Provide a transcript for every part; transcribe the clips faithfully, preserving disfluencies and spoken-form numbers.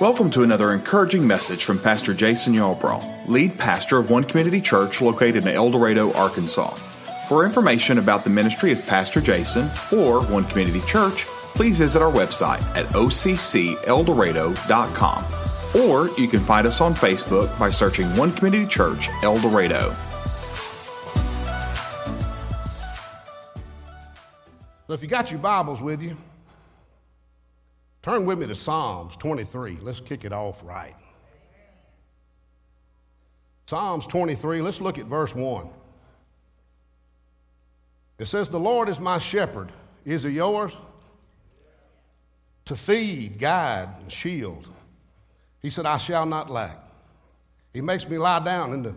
Welcome to another encouraging message from Pastor Jason Yarbrough, lead pastor of One Community Church located in El Dorado, Arkansas. For information about the ministry of Pastor Jason or One Community Church, please visit our website at o c c e l dorado dot com. Or you can find us on Facebook by searching One Community Church, El Dorado. So if you got your Bibles with you, turn with me to Psalms twenty-three. Let's kick it off right. Psalms twenty-three, let's look at verse one. It says, "The Lord is my shepherd." Is he yours? "To feed, guide, and shield. He said, I shall not lack. He makes me lie down in the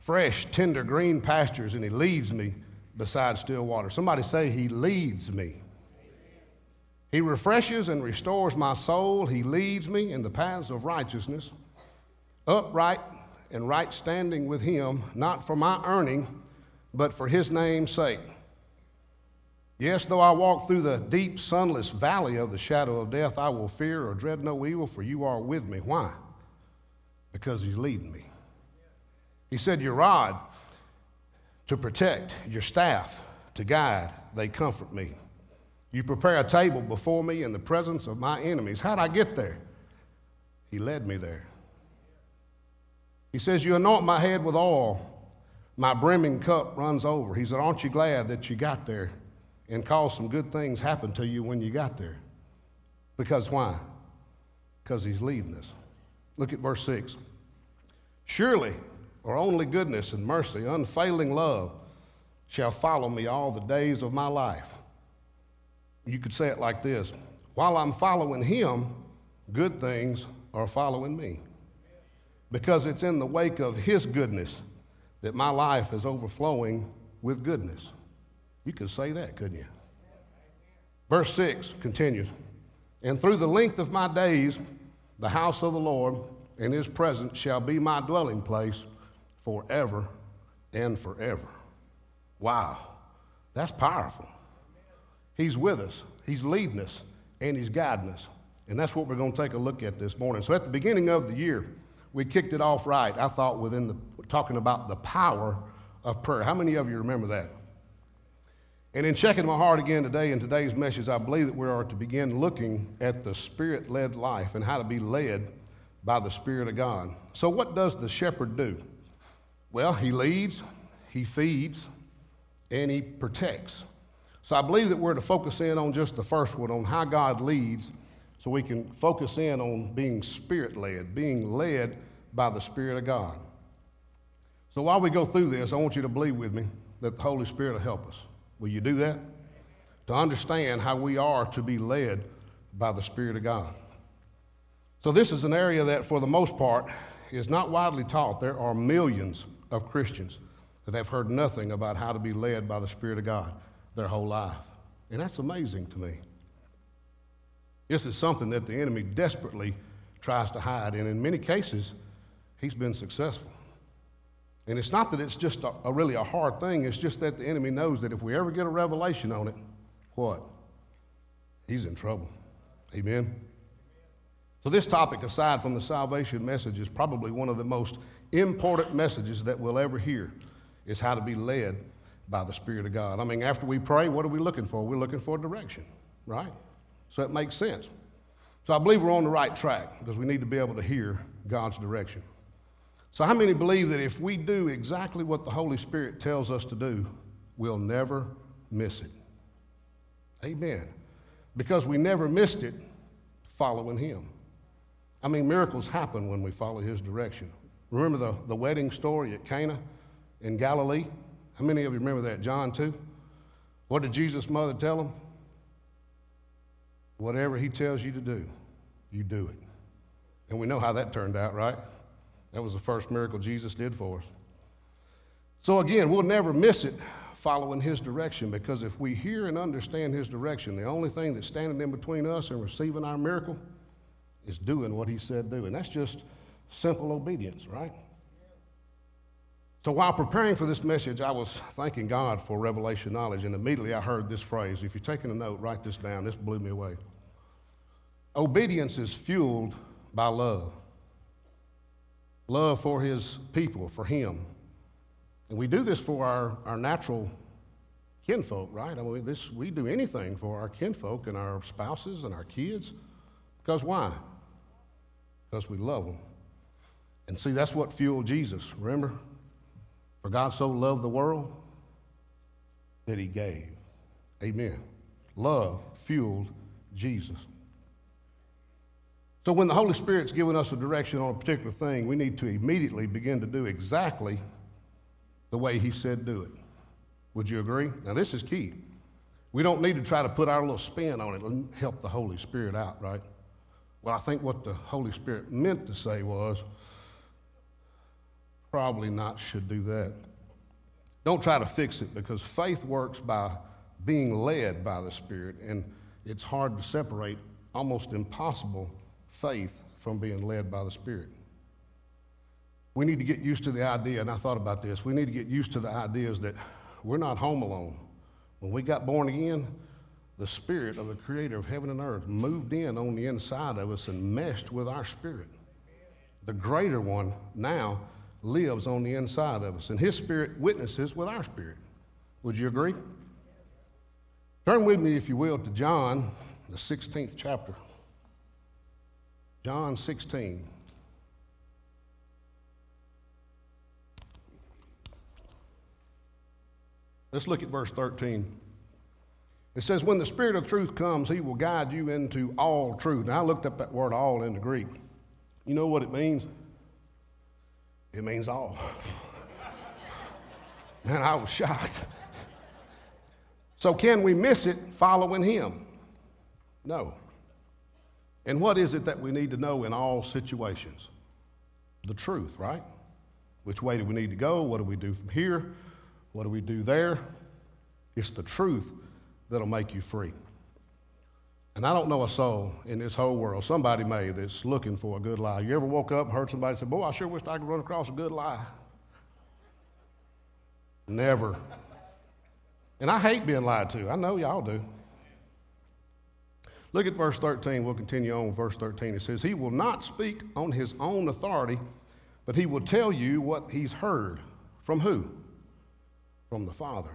fresh, tender, green pastures, and he leads me beside still water." Somebody say, "He leads me." Amen. "He refreshes and restores my soul. He leads me in the paths of righteousness, upright and right standing with him, not for my earning, but for his name's sake. Yes, though I walk through the deep, sunless valley of the shadow of death, I will fear or dread no evil, for you are with me." Why? Because he's leading me. He said, "Your rod to protect, your staff to guide, they comfort me. You prepare a table before me in the presence of my enemies." How'd I get there? He led me there. He says, "You anoint my head with oil. My brimming cup runs over." He said, "Aren't you glad that you got there and cause some good things happen to you when you got there?" Because why? Because he's leading us. Look at verse six. "Surely, or only goodness and mercy, unfailing love, shall follow me all the days of my life." You could say it like this: while I'm following him, good things are following me. Because it's in the wake of his goodness that my life is overflowing with goodness. You could say that, couldn't you? Verse six continues, "And through the length of my days, the house of the Lord and his presence shall be my dwelling place forever and forever." Wow, that's powerful. He's with us, he's leading us, and he's guiding us. And that's what we're going to take a look at this morning. So at the beginning of the year, we kicked it off right, I thought, within the, talking about the power of prayer. How many of you remember that? And in checking my heart again today, in today's message, I believe that we are to begin looking at the Spirit-led life and how to be led by the Spirit of God. So what does the shepherd do? Well, he leads, he feeds, and he protects. So I believe that we're to focus in on just the first one, on how God leads, so we can focus in on being Spirit-led, being led by the Spirit of God. So while we go through this, I want you to believe with me that the Holy Spirit will help us. Will you do that? To understand how we are to be led by the Spirit of God. So this is an area that, for the most part, is not widely taught. There are millions of Christians that have heard nothing about how to be led by the Spirit of God their whole life. And that's amazing to me. This is something that the enemy desperately tries to hide, and in many cases, he's been successful. And it's not that it's just a, a really a hard thing, it's just that the enemy knows that if we ever get a revelation on it, what? He's in trouble. Amen? So this topic, aside from the salvation message, is probably one of the most important messages that we'll ever hear, is how to be led by the Spirit of God. I mean, after we pray, what are we looking for? We're looking for direction, right? So it makes sense. So I believe we're on the right track, because we need to be able to hear God's direction. So how many believe that if we do exactly what the Holy Spirit tells us to do, we'll never miss it? Amen. Because we never missed it following him. I mean, miracles happen when we follow his direction. Remember the, the wedding story at Cana in Galilee? How many of you remember that? John two? What did Jesus' mother tell him? Whatever he tells you to do, you do it. And we know how that turned out, right? That was the first miracle Jesus did for us. So again, we'll never miss it following his direction, because if we hear and understand his direction, the only thing that's standing in between us and receiving our miracle is doing what he said do. And that's just simple obedience, right? So while preparing for this message, I was thanking God for revelation knowledge, and immediately I heard this phrase. If you're taking a note, write this down. This blew me away. Obedience is fueled by love. Love for his people, for him. And we do this for our, our natural kinfolk, right? I mean, this, we do anything for our kinfolk and our spouses and our kids. Because why? Because we love them. And see, that's what fueled Jesus, remember? For God so loved the world that he gave. Amen. Love fueled Jesus. So when the Holy Spirit's giving us a direction on a particular thing, we need to immediately begin to do exactly the way he said do it. Would you agree? Now this is key. We don't need to try to put our little spin on it and help the Holy Spirit out, right? Well, I think what the Holy Spirit meant to say was, probably not should do that. Don't try to fix it, because faith works by being led by the Spirit, and it's hard to separate, almost impossible, faith from being led by the Spirit. We need to get used to the idea, and I thought about this, we need to get used to the ideas that we're not home alone. When we got born again, the Spirit of the Creator of heaven and earth moved in on the inside of us and meshed with our spirit. The greater one now lives on the inside of us, and his Spirit witnesses with our spirit. Would you agree? Turn with me, if you will, to John, the sixteenth chapter. John sixteen. Let's look at verse thirteen. It says, when the Spirit of truth comes, he will guide you into all truth. Now, I looked up that word all in the Greek. You know what it means? It means all. Man, I was shocked. So can we miss it following him? No. And what is it that we need to know in all situations? The truth, right? Which way do we need to go? What do we do from here? What do we do there? It's the truth that'll make you free. And I don't know a soul in this whole world, somebody may, that's looking for a good lie. You ever woke up and heard somebody say, boy, I sure wished I could run across a good lie? Never. And I hate being lied to. I know y'all do. Look at verse thirteen. We'll continue on with verse thirteen. It says, he will not speak on his own authority, but he will tell you what he's heard. From who? From the Father.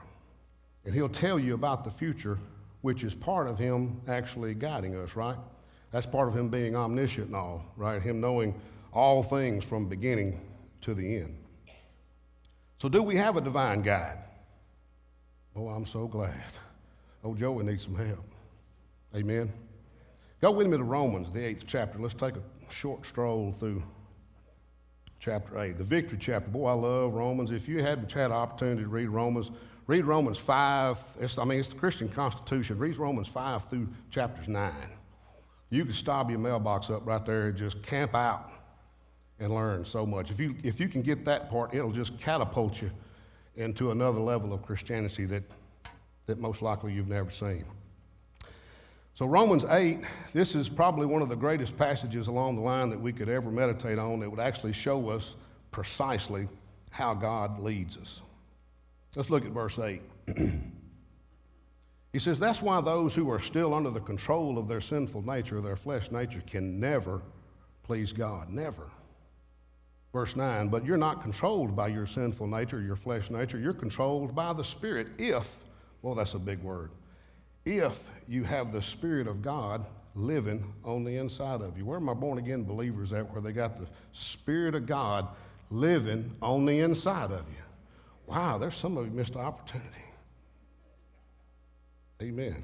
And he'll tell you about the future, which is part of him actually guiding us, right? That's part of him being omniscient and all, right? Him knowing all things from beginning to the end. So do we have a divine guide? Oh, I'm so glad. Oh, Joey needs some help. Amen. Go with me to Romans, the eighth chapter. Let's take a short stroll through chapter eight, the victory chapter. Boy, I love Romans. If you hadn't had an opportunity to read Romans, read Romans five. It's, I mean, it's the Christian Constitution. Read Romans five through chapters nine. You can stop your mailbox up right there and just camp out and learn so much. If you if you can get that part, it'll just catapult you into another level of Christianity that that most likely you've never seen. So Romans eight, this is probably one of the greatest passages along the line that we could ever meditate on that would actually show us precisely how God leads us. Let's look at verse eight. He says, that's why those who are still under the control of their sinful nature, their flesh nature, can never please God, never. Verse nine, but you're not controlled by your sinful nature, your flesh nature. You're controlled by the Spirit if, well, that's a big word, if you have the Spirit of God living on the inside of you. Where are my born-again believers at, where they got the Spirit of God living on the inside of you? Wow, there's some of you missed an opportunity. Amen.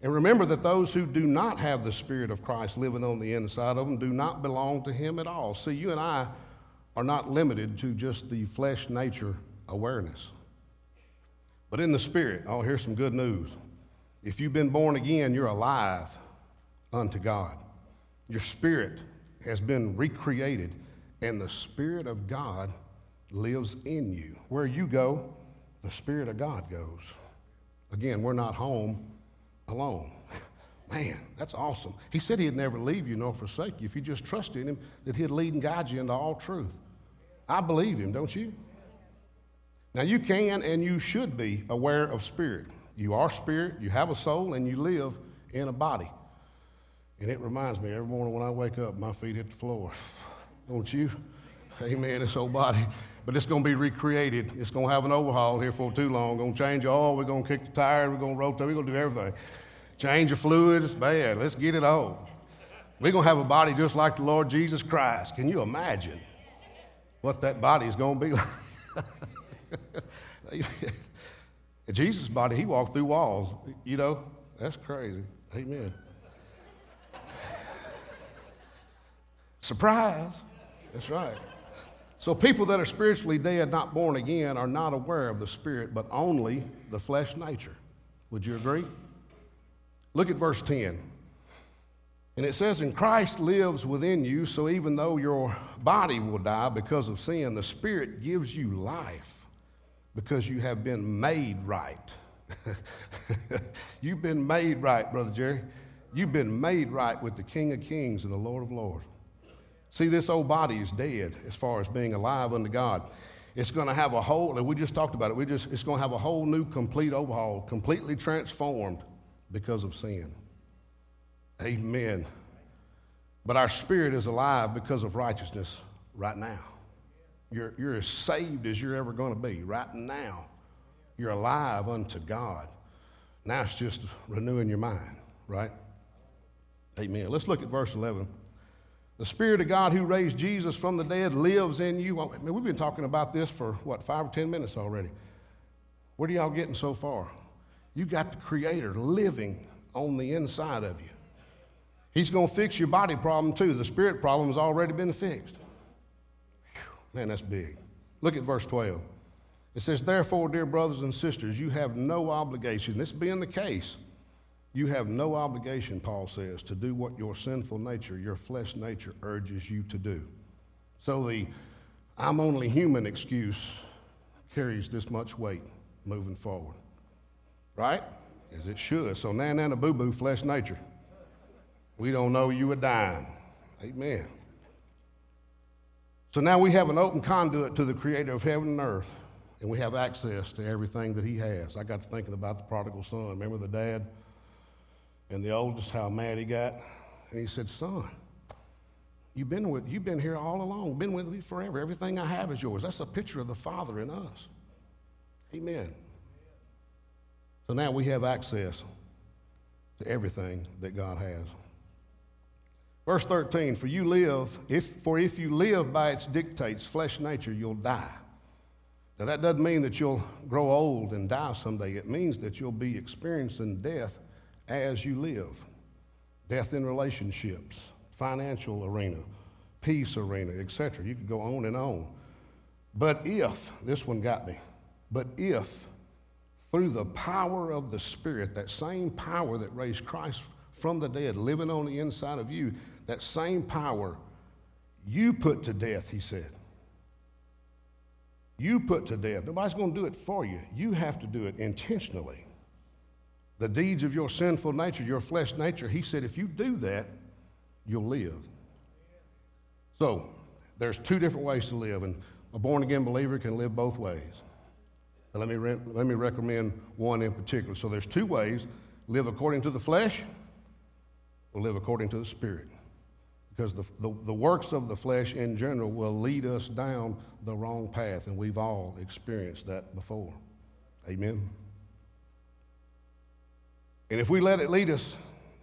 And remember that those who do not have the Spirit of Christ living on the inside of them do not belong to him at all. See, you and I are not limited to just the flesh nature awareness. But in the Spirit, oh, here's some good news. If you've been born again, you're alive unto God. Your spirit has been recreated, and the Spirit of God lives in you. Where you go, the Spirit of God goes. Again, we're not home alone. Man, that's awesome. He said he'd never leave you nor forsake you. If you just trusted him, that he'd lead and guide you into all truth. I believe him, don't you? Now, you can and you should be aware of spirit. You are spirit, you have a soul, and you live in a body. And it reminds me every morning when I wake up, my feet hit the floor. Don't you? Amen, this whole body. But it's going to be recreated. It's going to have an overhaul here for too long. We're going to change all. We're going to kick the tire. We're going to rotate. We're going to do everything. Change the fluids. Man, let's get it on. We're going to have a body just like the Lord Jesus Christ. Can you imagine what that body is going to be like? Jesus' body, he walked through walls. You know, that's crazy. Amen. Surprise. That's right. So people that are spiritually dead, not born again, are not aware of the spirit, but only the flesh nature. Would you agree? Look at verse ten. And it says, and Christ lives within you, so even though your body will die because of sin, the spirit gives you life because you have been made right. You've been made right, Brother Jerry. You've been made right with the King of Kings and the Lord of Lords. See, this old body is dead as far as being alive unto God. It's going to have a whole, and we just talked about it, we just, it's going to have a whole new complete overhaul, completely transformed because of sin. Amen. But our spirit is alive because of righteousness right now. You're, you're as saved as you're ever going to be right now. You're alive unto God. Now it's just renewing your mind, right? Amen. Let's look at verse eleven. The Spirit of God who raised Jesus from the dead lives in you. I mean, we've been talking about this for, what, five or ten minutes already. What are y'all getting so far? You got the Creator living on the inside of you. He's going to fix your body problem, too. The spirit problem has already been fixed. Whew, man, that's big. Look at verse twelve. It says, therefore, dear brothers and sisters, you have no obligation. This being the case, you have no obligation, Paul says, to do what your sinful nature, your flesh nature, urges you to do. So the I'm only human excuse carries this much weight moving forward. Right? As it should. So na na na boo boo, flesh nature. We don't know you a dime. Amen. So now we have an open conduit to the Creator of heaven and earth, and we have access to everything that he has. I got to thinking about the prodigal son. Remember the dad? And the oldest, how mad he got. And he said, son, you've been with, you've been here all along, been with me forever. Everything I have is yours. That's a picture of the Father in us. Amen. So now we have access to everything that God has. Verse thirteen, for you live, if for if you live by its dictates, flesh nature, you'll die. Now that doesn't mean that you'll grow old and die someday. It means that you'll be experiencing death as you live, death in relationships, financial arena, peace arena, et cetera. You could go on and on. But if, this one got me, but if through the power of the Spirit, that same power that raised Christ from the dead, living on the inside of you, that same power you put to death, he said. You put to death. Nobody's going to do it for you. You have to do it intentionally. The deeds of your sinful nature, your flesh nature, he said, if you do that, you'll live. So there's two different ways to live, and a born-again believer can live both ways. And let me re- let me recommend one in particular. So there's two ways, live according to the flesh or live according to the Spirit, because the, the, the works of the flesh in general will lead us down the wrong path, and we've all experienced that before. Amen. And if we let it lead us,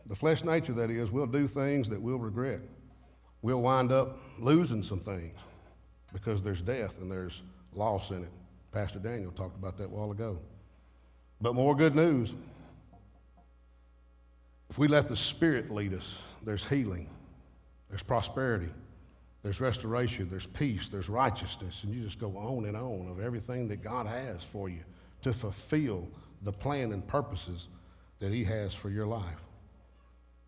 the flesh nature that is, we'll do things that we'll regret. We'll wind up losing some things because there's death and there's loss in it. Pastor Daniel talked about that a while ago. But more good news. If we let the Spirit lead us, there's healing, there's prosperity, there's restoration, there's peace, there's righteousness, and you just go on and on of everything that God has for you to fulfill the plan and purposes that he has for your life.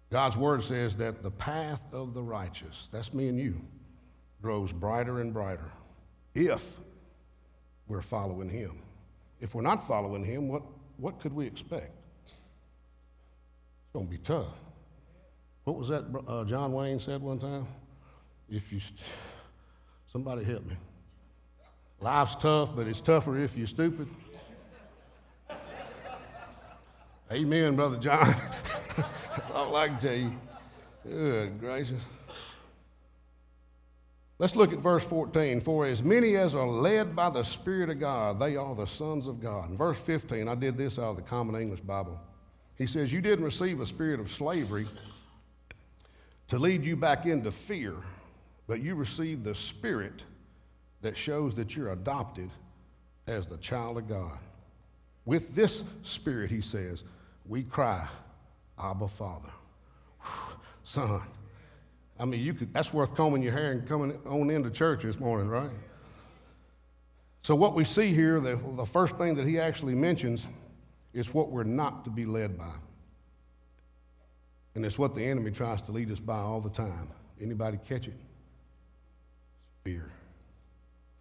God's word says that the path of the righteous, that's me and you, grows brighter and brighter if we're following him. If we're not following him, what, what could we expect? It's going to be tough. What was that uh, John Wayne said one time? If you, st- somebody help me. Life's tough, but it's tougher if you're stupid. Amen, Brother John. That's all I can tell you. Good gracious. Let's look at verse fourteen. For as many as are led by the Spirit of God, they are the sons of God. In verse fifteen, I did this out of the Common English Bible. He says, you didn't receive a spirit of slavery to lead you back into fear, but you received the Spirit that shows that you're adopted as the child of God. With this Spirit, he says, we cry, Abba, Father. Whew, son. I mean, you could, that's worth combing your hair and coming on into church this morning, right? So what we see here, the, the first thing that he actually mentions is what we're not to be led by. And it's what the enemy tries to lead us by all the time. Anybody catch it? Fear.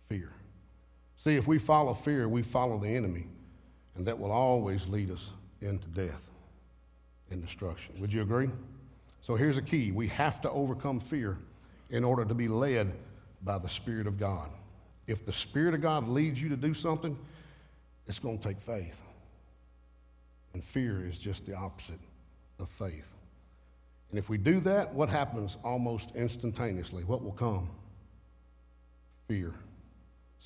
Fear. See, if we follow fear, we follow the enemy, and that will always lead us into death and destruction. Would you agree? So here's a key. We have to overcome fear in order to be led by the Spirit of God. If the Spirit of God leads you to do something, it's going to take faith. And fear is just the opposite of faith. And if we do that, what happens almost instantaneously? What will come? Fear.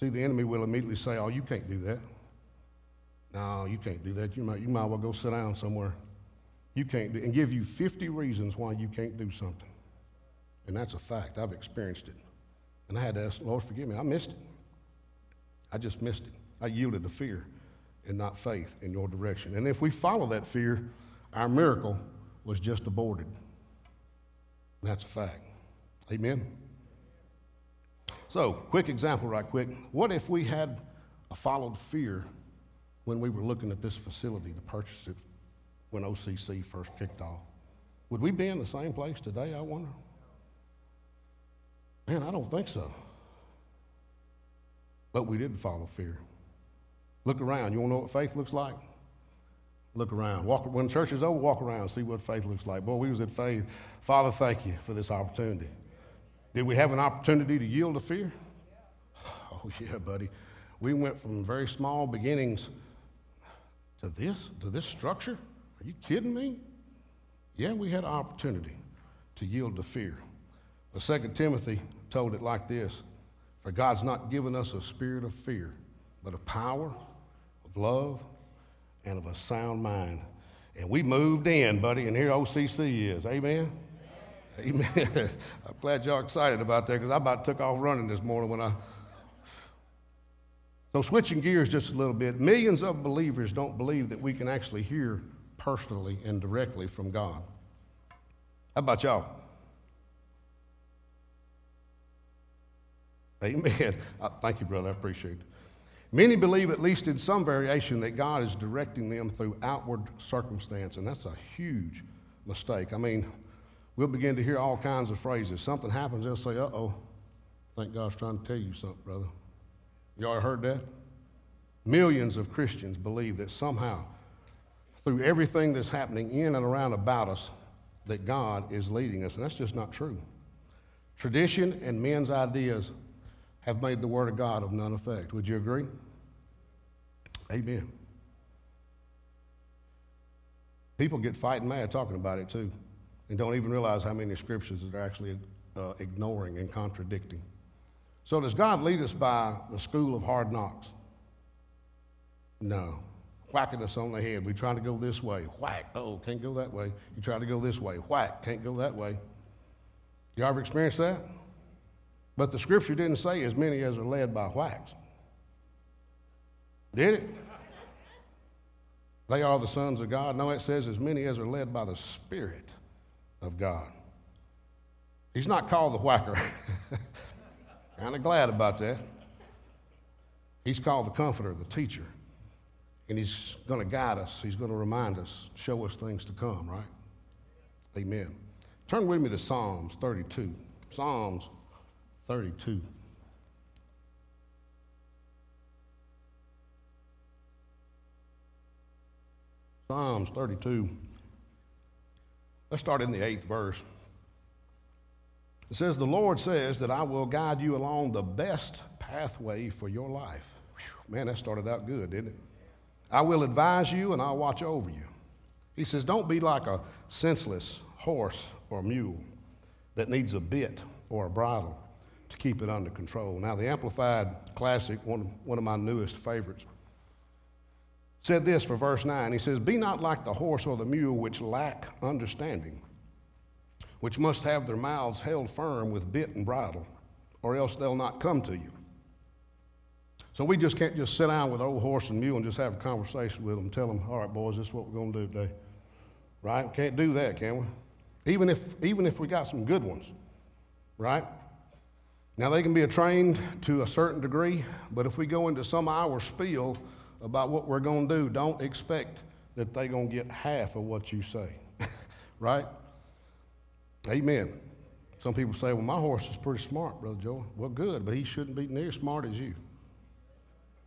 See, the enemy will immediately say, oh, you can't do that. No, you can't do that. You might, you might well go sit down somewhere. You can't do, and give you fifty reasons why you can't do something. And that's a fact. I've experienced it. And I had to ask, Lord, forgive me. I missed it. I just missed it. I yielded to fear and not faith in your direction. And if we follow that fear, our miracle was just aborted. And that's a fact. Amen? So, quick example right quick. What if we had followed fear when we were looking at this facility to purchase it? When O C C first kicked off, would we be in the same place today, I wonder? Man, I don't think so. But we didn't follow fear. Look around. You want to know what faith looks like? Look around. Walk, when church is over, walk around and see what faith looks like. Boy, we was at faith. Father, thank you for this opportunity. Did we have an opportunity to yield to fear? Oh, yeah, buddy. We went from very small beginnings to this, to this structure. Are you kidding me? Yeah, we had an opportunity to yield to fear. But Second Timothy told it like this, for God's not given us a spirit of fear, but of power, of love, and of a sound mind. And we moved in, buddy, and here O C C is. Amen? Amen. Amen. I'm glad y'all excited about that because I about took off running this morning when I... So switching gears just a little bit, millions of believers don't believe that we can actually hear personally and directly from God. How about y'all? Amen. I, thank you, brother. I appreciate it. Many believe, at least in some variation, that God is directing them through outward circumstance, and that's a huge mistake. I mean, we'll begin to hear all kinds of phrases. Something happens, they'll say, uh-oh, I think God's trying to tell you something, brother. Y'all heard that? Millions of Christians believe that somehow, through everything that's happening in and around about us, that God is leading us, and that's just not true. Tradition and men's ideas have made the Word of God of none effect. Would you agree? Amen. People get fighting mad talking about it, too, and don't even realize how many scriptures they're actually uh, ignoring and contradicting. So does God lead us by the school of hard knocks? No. Whacking us on the head. We try to go this way. Whack. Oh, can't go that way. You try to go this way. Whack. Can't go that way. You ever experienced that? But the scripture didn't say as many as are led by whacks. Did it? They are the sons of God. No, it says as many as are led by the Spirit of God. He's not called the whacker. Kind of glad about that. He's called the comforter, the teacher. And he's going to guide us. He's going to remind us, show us things to come, right? Amen. Turn with me to Psalms thirty-two. Psalms thirty-two. Psalms thirty-two. Let's start in the eighth verse. It says, the Lord says that I will guide you along the best pathway for your life. Whew, man, that started out good, didn't it? I will advise you and I'll watch over you. He says, don't be like a senseless horse or mule that needs a bit or a bridle to keep it under control. Now, the Amplified Classic, one, one of my newest favorites, said this for verse nine. He says, "Be not like the horse or the mule which lack understanding, which must have their mouths held firm with bit and bridle, or else they'll not come to you." So we just can't just sit down with old horse and mule and just have a conversation with them, tell them, "All right, boys, this is what we're going to do today." Right? Can't do that, can we? Even if even if we got some good ones, right? Now, they can be trained to a certain degree, but if we go into some hour spiel about what we're going to do, don't expect that they're going to get half of what you say, right? Amen. Some people say, "Well, my horse is pretty smart, Brother Joel." Well, good, but he shouldn't be near as smart as you.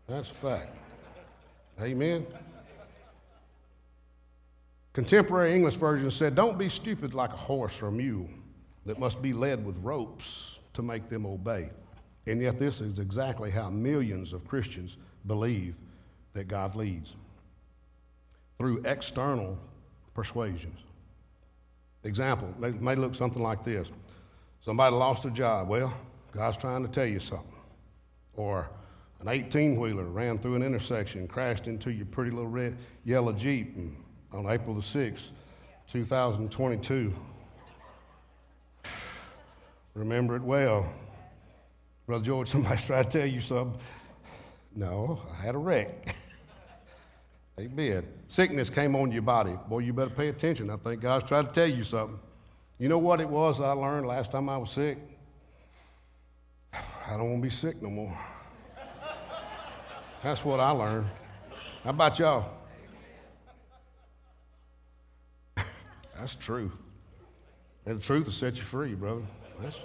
That's a fact. Amen. Contemporary English version said, "Don't be stupid like a horse or a mule that must be led with ropes to make them obey." And yet this is exactly how millions of Christians believe that God leads, through external persuasions. Example, it may look something like this. Somebody lost their job. "Well, God's trying to tell you something." Or an eighteen-wheeler ran through an intersection, crashed into your pretty little red, yellow Jeep, and on April the sixth, two thousand twenty-two. Remember it well. "Brother George, somebody's trying to tell you something." "No, I had a wreck." Amen. "Sickness came on your body." "Boy, you better pay attention. I think God's trying to tell you something." You know what it was I learned last time I was sick? I don't want to be sick no more. That's what I learned. How about y'all? That's true. And the truth will set you free, brother. That's...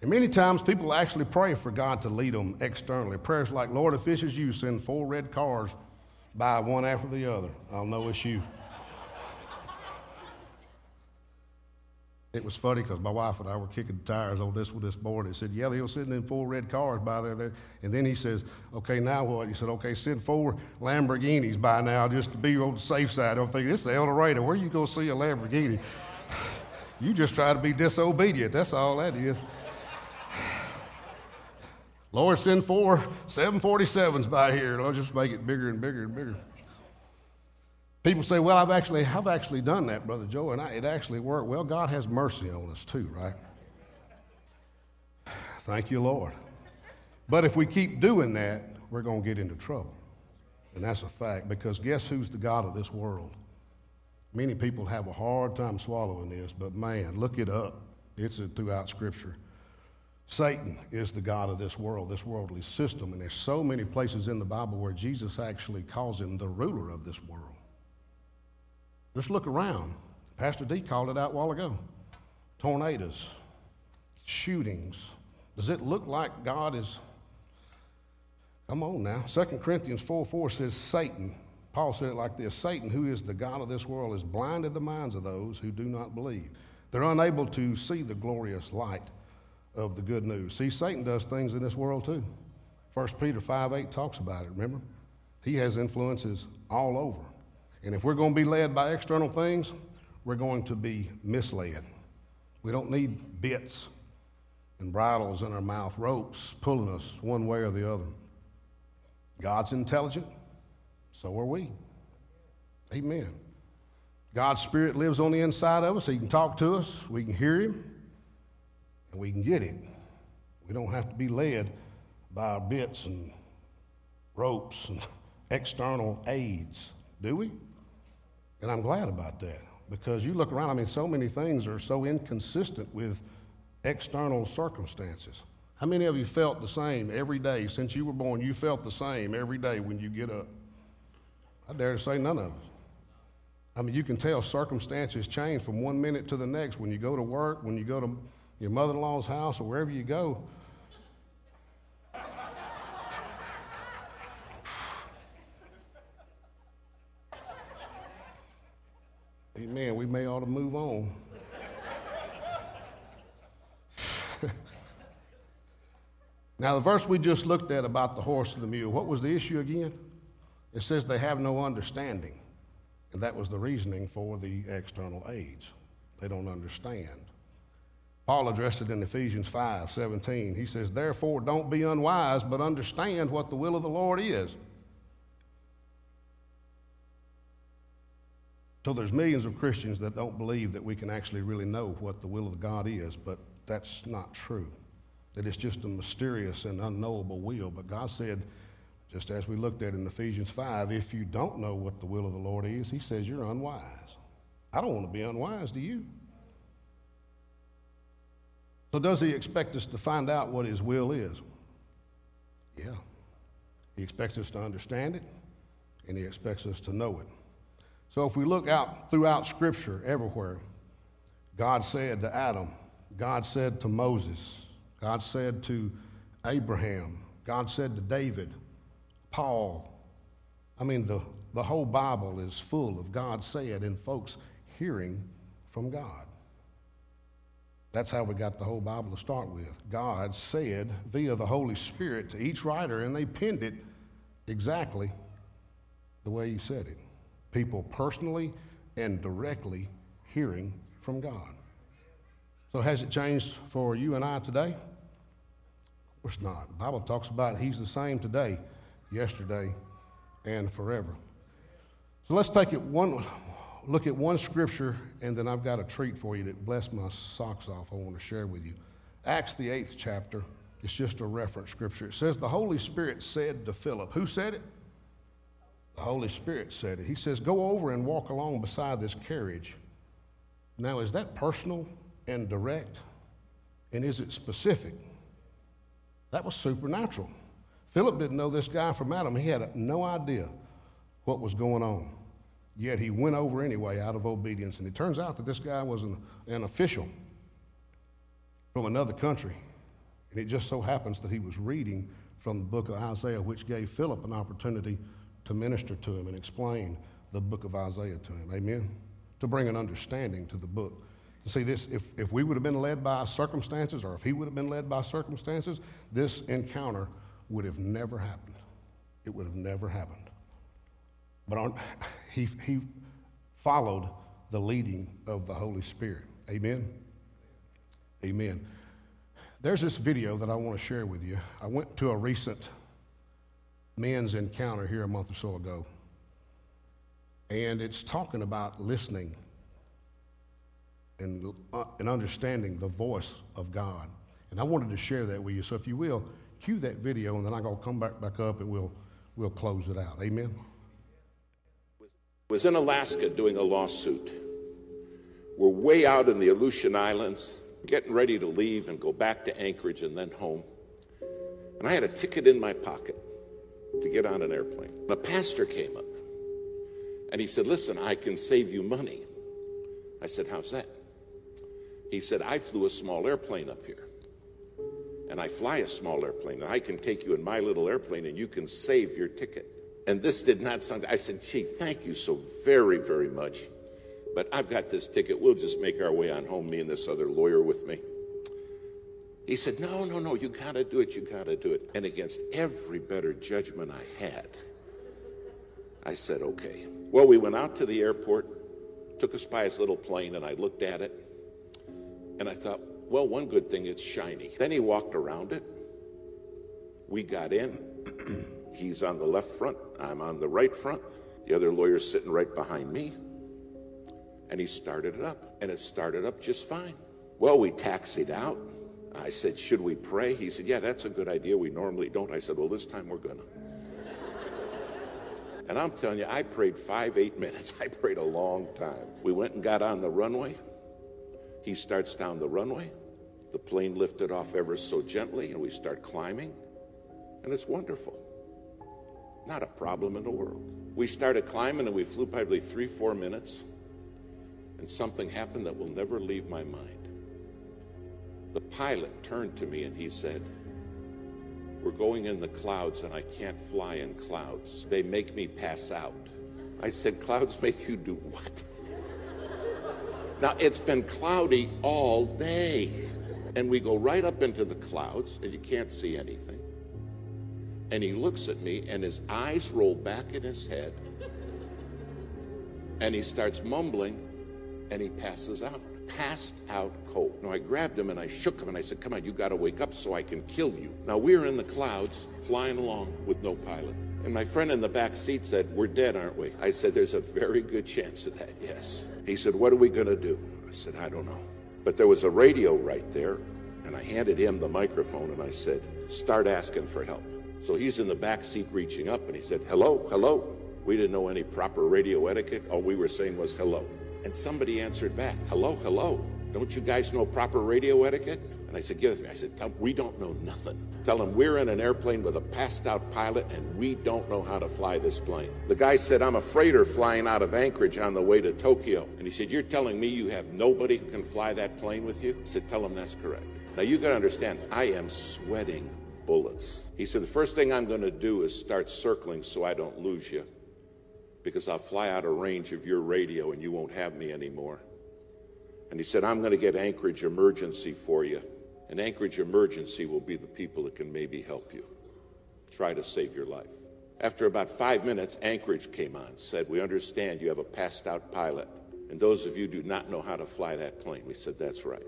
And many times people actually pray for God to lead them externally. Prayers like, "Lord, if this is you, send four red cars by one after the other. I'll know it's you." It was funny because my wife and I were kicking the tires on this with this boy. They said, "Yeah, he'll send in four red cars by there, there." And then he says, "Okay, now what?" He said, "Okay, send four Lamborghinis by now just to be on the safe side." I'm thinking, this is El Dorado. Where you going to see a Lamborghini? You just try to be disobedient. That's all that is. "Lord, send four seven forty-sevens by here. I'll just make it bigger and bigger and bigger." People say, "Well, I've actually I've actually done that, Brother Joe, and I, it actually worked." Well, God has mercy on us too, right? Thank you, Lord. But if we keep doing that, we're going to get into trouble. And that's a fact, because guess who's the god of this world? Many people have a hard time swallowing this, but man, look it up. It's throughout Scripture. Satan is the god of this world, this worldly system, and there's so many places in the Bible where Jesus actually calls him the ruler of this world. Just look around. Pastor D called it out a while ago. Tornadoes, shootings. Does it look like God is... Come on now. Second Corinthians four four says Satan, Paul said it like this, "Satan, who is the god of this world, has blinded the minds of those who do not believe. They're unable to see the glorious light of the good news." See, Satan does things in this world too. First Peter five eight talks about it, remember? He has influences all over. And if we're going to be led by external things, we're going to be misled. We don't need bits and bridles in our mouth, ropes pulling us one way or the other. God's intelligent, so are we. Amen. God's Spirit lives on the inside of us. He can talk to us. We can hear him. We can get it. We don't have to be led by our bits and ropes and external aids, do we? And I'm glad about that, because you look around, I mean, so many things are so inconsistent with external circumstances. How many of you felt the same every day since you were born? You felt the same every day when you get up. I dare to say none of us. I mean, you can tell circumstances change from one minute to the next. When you go to work, when you go to your mother-in-law's house, or wherever you go. Amen, we may ought to move on. Now, the verse we just looked at about the horse and the mule, what was the issue again? It says they have no understanding, and that was the reasoning for the external aids. They don't understand. Paul addressed it in Ephesians five seventeen. He says, therefore, don't be unwise, but understand what the will of the Lord is. So there's millions of Christians that don't believe that we can actually really know what the will of God is, but that's not true. That it's just a mysterious and unknowable will. But God said, just as we looked at in Ephesians five, if you don't know what the will of the Lord is, he says you're unwise. I don't want to be unwise, do you? So does he expect us to find out what his will is? Yeah. He expects us to understand it, and he expects us to know it. So if we look out throughout Scripture everywhere, God said to Adam, God said to Moses, God said to Abraham, God said to David, Paul. I mean, the, the whole Bible is full of God said and folks hearing from God. That's how we got the whole Bible to start with. God said via the Holy Spirit to each writer, and they penned it exactly the way he said it. People personally and directly hearing from God. So has it changed for you and I today? Of course not. The Bible talks about he's the same today, yesterday, and forever. So let's take it one, look at one scripture, and then I've got a treat for you that blessed my socks off I want to share with you. Acts, the eighth chapter, it's just a reference scripture. It says, the Holy Spirit said to Philip. Who said it? The Holy Spirit said it. He says, go over and walk along beside this carriage. Now, is that personal and direct? And is it specific? That was supernatural. Philip didn't know this guy from Adam. He had no idea what was going on. Yet he went over anyway out of obedience. And it turns out that this guy was an, an official from another country. And it just so happens that he was reading from the book of Isaiah, which gave Philip an opportunity to minister to him and explain the book of Isaiah to him, amen? To bring an understanding to the book. You see, this, if, if we would have been led by circumstances, or if he would have been led by circumstances, this encounter would have never happened. It would have never happened. But on, he, he followed the leading of the Holy Spirit, amen? Amen. There's this video that I want to share with you. I went to a recent men's encounter here a month or so ago, and it's talking about listening and, uh, and understanding the voice of God, and I wanted to share that with you. So if you will, cue that video, and then I'm going to come back, back up, and we'll, we'll close it out. Amen? I was in Alaska doing a lawsuit. We're way out in the Aleutian Islands, getting ready to leave and go back to Anchorage and then home, and I had a ticket in my pocket to get on an airplane. The pastor came up and he said, listen, I can save you money. I said, how's that? He said, I flew a small airplane up here, and I fly a small airplane, and I can take you in my little airplane and you can save your ticket. And this did not sound, I said, gee, thank you so very, very much, but I've got this ticket. We'll just make our way on home, me and this other lawyer with me. He said, no, no, no, you gotta do it, you gotta do it. And against every better judgment I had, I said, okay. Well, we went out to the airport, took us by his little plane, and I looked at it, and I thought, well, one good thing, it's shiny. Then he walked around it. We got in. He's on the left front, I'm on the right front. The other lawyer's sitting right behind me. And he started it up, and it started up just fine. Well, we taxied out. I said, should we pray? He said, yeah, that's a good idea. We normally don't. I said, well, this time we're gonna. And I'm telling you, I prayed five, eight minutes. I prayed a long time. We went and got on the runway. He starts down the runway. The plane lifted off ever so gently, and we start climbing. And it's wonderful. Not a problem in the world. We started climbing, and we flew probably three, four minutes. And something happened that will never leave my mind. The pilot turned to me and he said, we're going in the clouds and I can't fly in clouds. They make me pass out. I said, clouds make you do what? Now, it's been cloudy all day. And we go right up into the clouds and you can't see anything. And he looks at me and his eyes roll back in his head. And he starts mumbling and he passes out. passed out cold. Now I grabbed him and I shook him and I said, come on, you got to wake up so I can kill you. Now we were in the clouds flying along with no pilot. And my friend in the back seat said, we're dead, aren't we? I said, there's a very good chance of that, yes. He said, what are we going to do? I said, I don't know. But there was a radio right there, and I handed him the microphone, and I said, start asking for help. So he's in the back seat reaching up, and he said, hello, hello. We didn't know any proper radio etiquette. All we were saying was hello. And somebody answered back, hello, hello. Don't you guys know proper radio etiquette? And I said, give it to me. I said, tell him, we don't know nothing. Tell him we're in an airplane with a passed out pilot and we don't know how to fly this plane. The guy said, I'm a freighter flying out of Anchorage on the way to Tokyo. And he said, you're telling me you have nobody who can fly that plane with you? I said, tell him that's correct. Now you gotta understand, I am sweating bullets. He said, the first thing I'm gonna do is start circling so I don't lose you, because I'll fly out of range of your radio and you won't have me anymore. And he said, I'm gonna get Anchorage Emergency for you. An Anchorage Emergency will be the people that can maybe help you, try to save your life. After about five minutes, Anchorage came on, said, we understand you have a passed out pilot, and those of you do not know how to fly that plane. We said, that's right.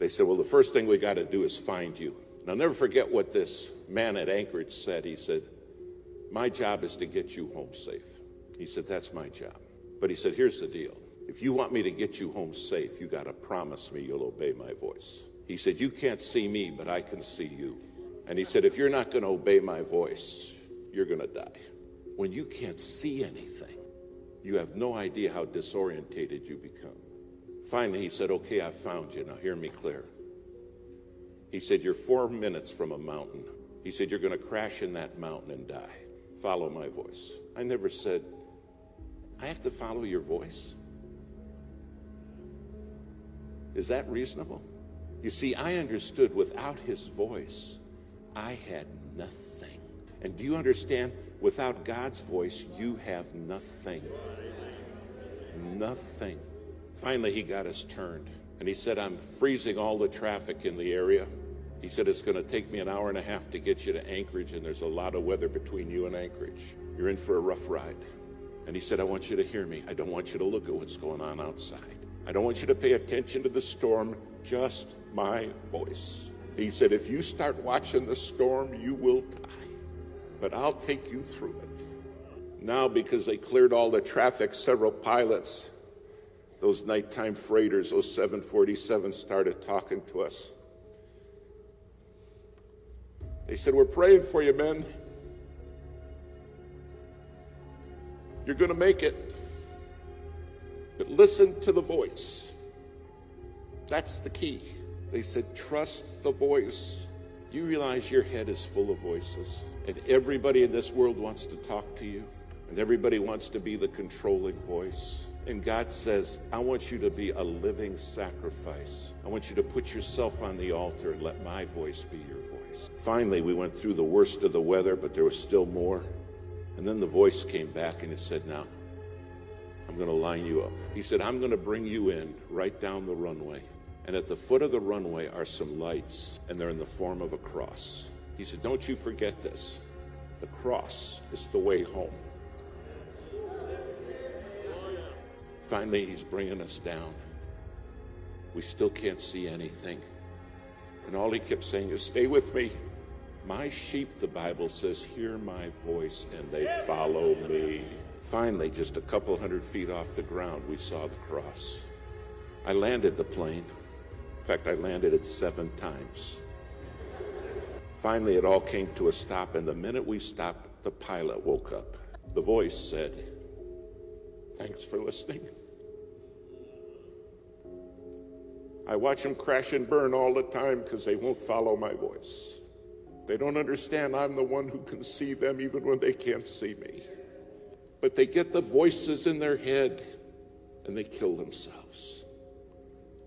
They said, well, the first thing we got to do is find you. And I'll never forget what this man at Anchorage said. He said, my job is to get you home safe. He said, that's my job. But he said, here's the deal. If you want me to get you home safe, you got to promise me you'll obey my voice. He said, you can't see me, but I can see you. And he said, if you're not going to obey my voice, you're going to die. When you can't see anything, you have no idea how disorientated you become. Finally, he said, okay, I found you. Now hear me clear. He said, you're four minutes from a mountain. He said, you're going to crash in that mountain and die. Follow my voice. I never said, I have to follow your voice. Is that reasonable? You see, I understood without his voice, I had nothing. And do you understand? Without God's voice, you have nothing. Nothing. Finally, he got us turned. And he said, I'm freezing all the traffic in the area. He said, it's going to take me an hour and a half to get you to Anchorage, and there's a lot of weather between you and Anchorage. You're in for a rough ride. And he said, I want you to hear me. I don't want you to look at what's going on outside. I don't want you to pay attention to the storm, just my voice. He said, if you start watching the storm, you will die, but I'll take you through it. Now, because they cleared all the traffic, several pilots, those nighttime freighters, those seven forty-sevens started talking to us. They said, we're praying for you, men. You're going to make it. But listen to the voice. That's the key. They said, trust the voice. You realize your head is full of voices, and everybody in this world wants to talk to you, and everybody wants to be the controlling voice. And God says, I want you to be a living sacrifice. I want you to put yourself on the altar and let my voice be your voice. Finally, we went through the worst of the weather, but there was still more. And then the voice came back and it said, now, I'm going to line you up. He said, I'm going to bring you in right down the runway. And at the foot of the runway are some lights, and they're in the form of a cross. He said, don't you forget this. The cross is the way home. Finally, he's bringing us down. We still can't see anything. And all he kept saying is, stay with me. My sheep, the Bible says, hear my voice, and they follow me. Finally, just a couple hundred feet off the ground, we saw the cross. I landed the plane. In fact, I landed it seven times. Finally, it all came to a stop, and the minute we stopped, the pilot woke up. The voice said, thanks for listening. I watch them crash and burn all the time because they won't follow my voice. They don't understand I'm the one who can see them even when they can't see me. But they get the voices in their head and they kill themselves.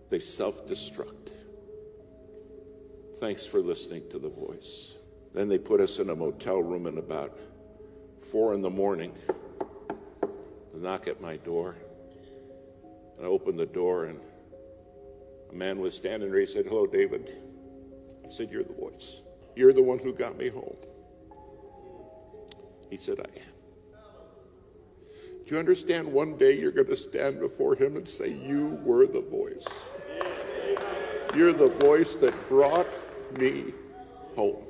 They self-destruct. Thanks for listening to the voice. Then they put us in a motel room, and about four in the morning, the knock at my door. And I opened the door and a man was standing there. He said, hello, David. I said, you're the voice. You're the one who got me home. He said, I am. Do you understand one day you're going to stand before him and say, you were the voice. You're the voice that brought me home.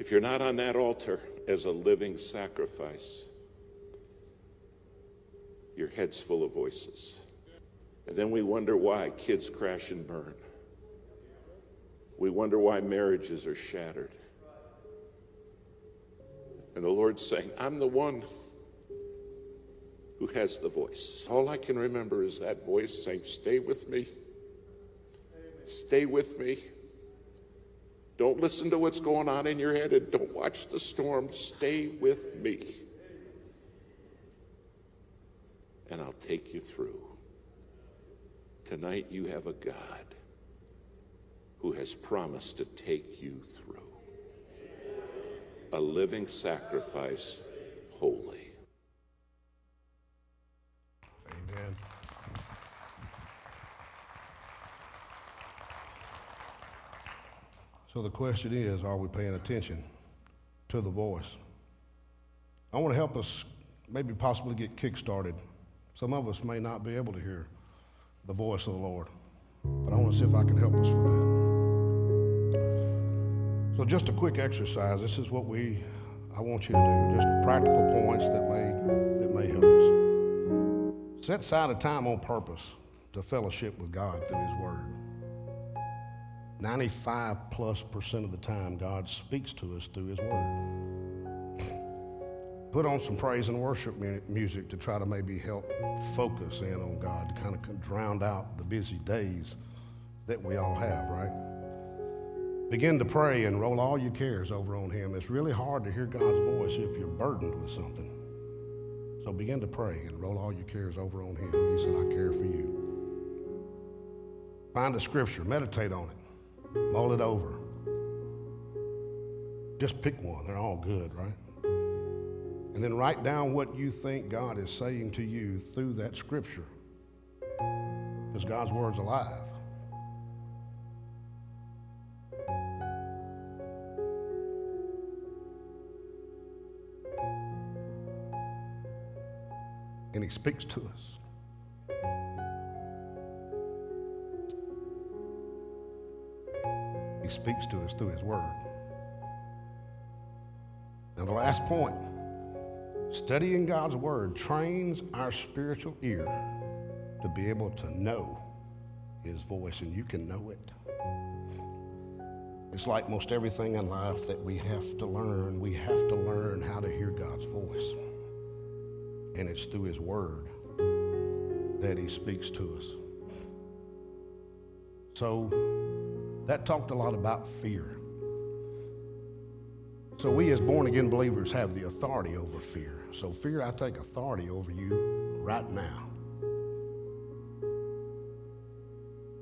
If you're not on that altar as a living sacrifice, your head's full of voices. And then we wonder why kids crash and burn. We wonder why marriages are shattered. And the Lord's saying, I'm the one who has the voice. All I can remember is that voice saying, stay with me. Stay with me. Don't listen to what's going on in your head and don't watch the storm. Stay with me. And I'll take you through. Tonight you have a God who has promised to take you through. A living sacrifice, holy. Amen. So the question is, are we paying attention to the voice? I want to help us maybe possibly get kick-started. Some of us may not be able to hear the voice of the Lord, but I want to see if I can help us with that. So just a quick exercise. This is what we, I want you to do, just practical points that may, that may help us. Set aside a time on purpose to fellowship with God through his word. ninety-five plus percent of the time, God speaks to us through his word. Put on some praise and worship music to try to maybe help focus in on God, to kind of drown out the busy days that we all have, right? Begin to pray and roll all your cares over on him. It's really hard to hear God's voice if you're burdened with something. So begin to pray and roll all your cares over on him. He said, I care for you. Find a scripture, meditate on it. Mull it over. Just pick one. They're all good, right? And then write down what you think God is saying to you through that scripture. Because God's word's alive. And he speaks to us. He speaks to us through his word. Now the last point, studying God's word trains our spiritual ear to be able to know his voice, and you can know it. It's like most everything in life that we have to learn. We have to learn how to hear God's voice, and it's through his word that he speaks to us. So that talked a lot about fear. So we as born-again believers have the authority over fear. So fear, I take authority over you right now.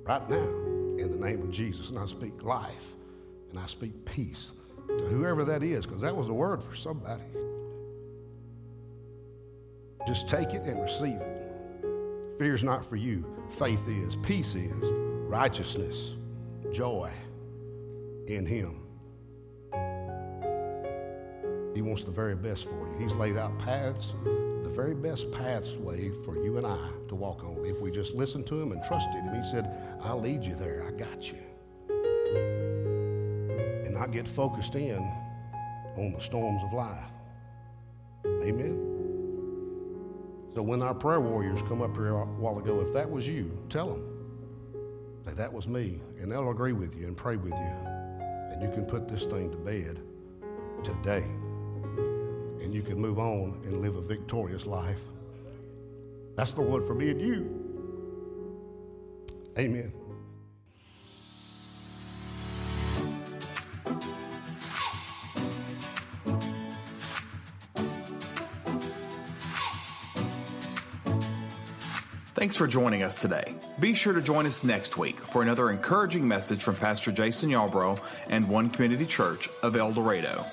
Right now, in the name of Jesus. And I speak life, and I speak peace to whoever that is, because that was the word for somebody. Just take it and receive it. Fear's not for you. Faith is. Peace is. Righteousness. Joy in him. He wants the very best for you. He's laid out paths, the very best pathway for you and I to walk on. If we just listened to him and trusted him, he said, I'll lead you there. I got you. And not get focused in on the storms of life. Amen. So when our prayer warriors come up here a while ago, if that was you, tell them. Say, that was me, and they'll agree with you and pray with you. And you can put this thing to bed today. And you can move on and live a victorious life. That's the word for me and you. Amen. Thanks for joining us today. Be sure to join us next week for another encouraging message from Pastor Jason Yarbrough and One Community Church of El Dorado.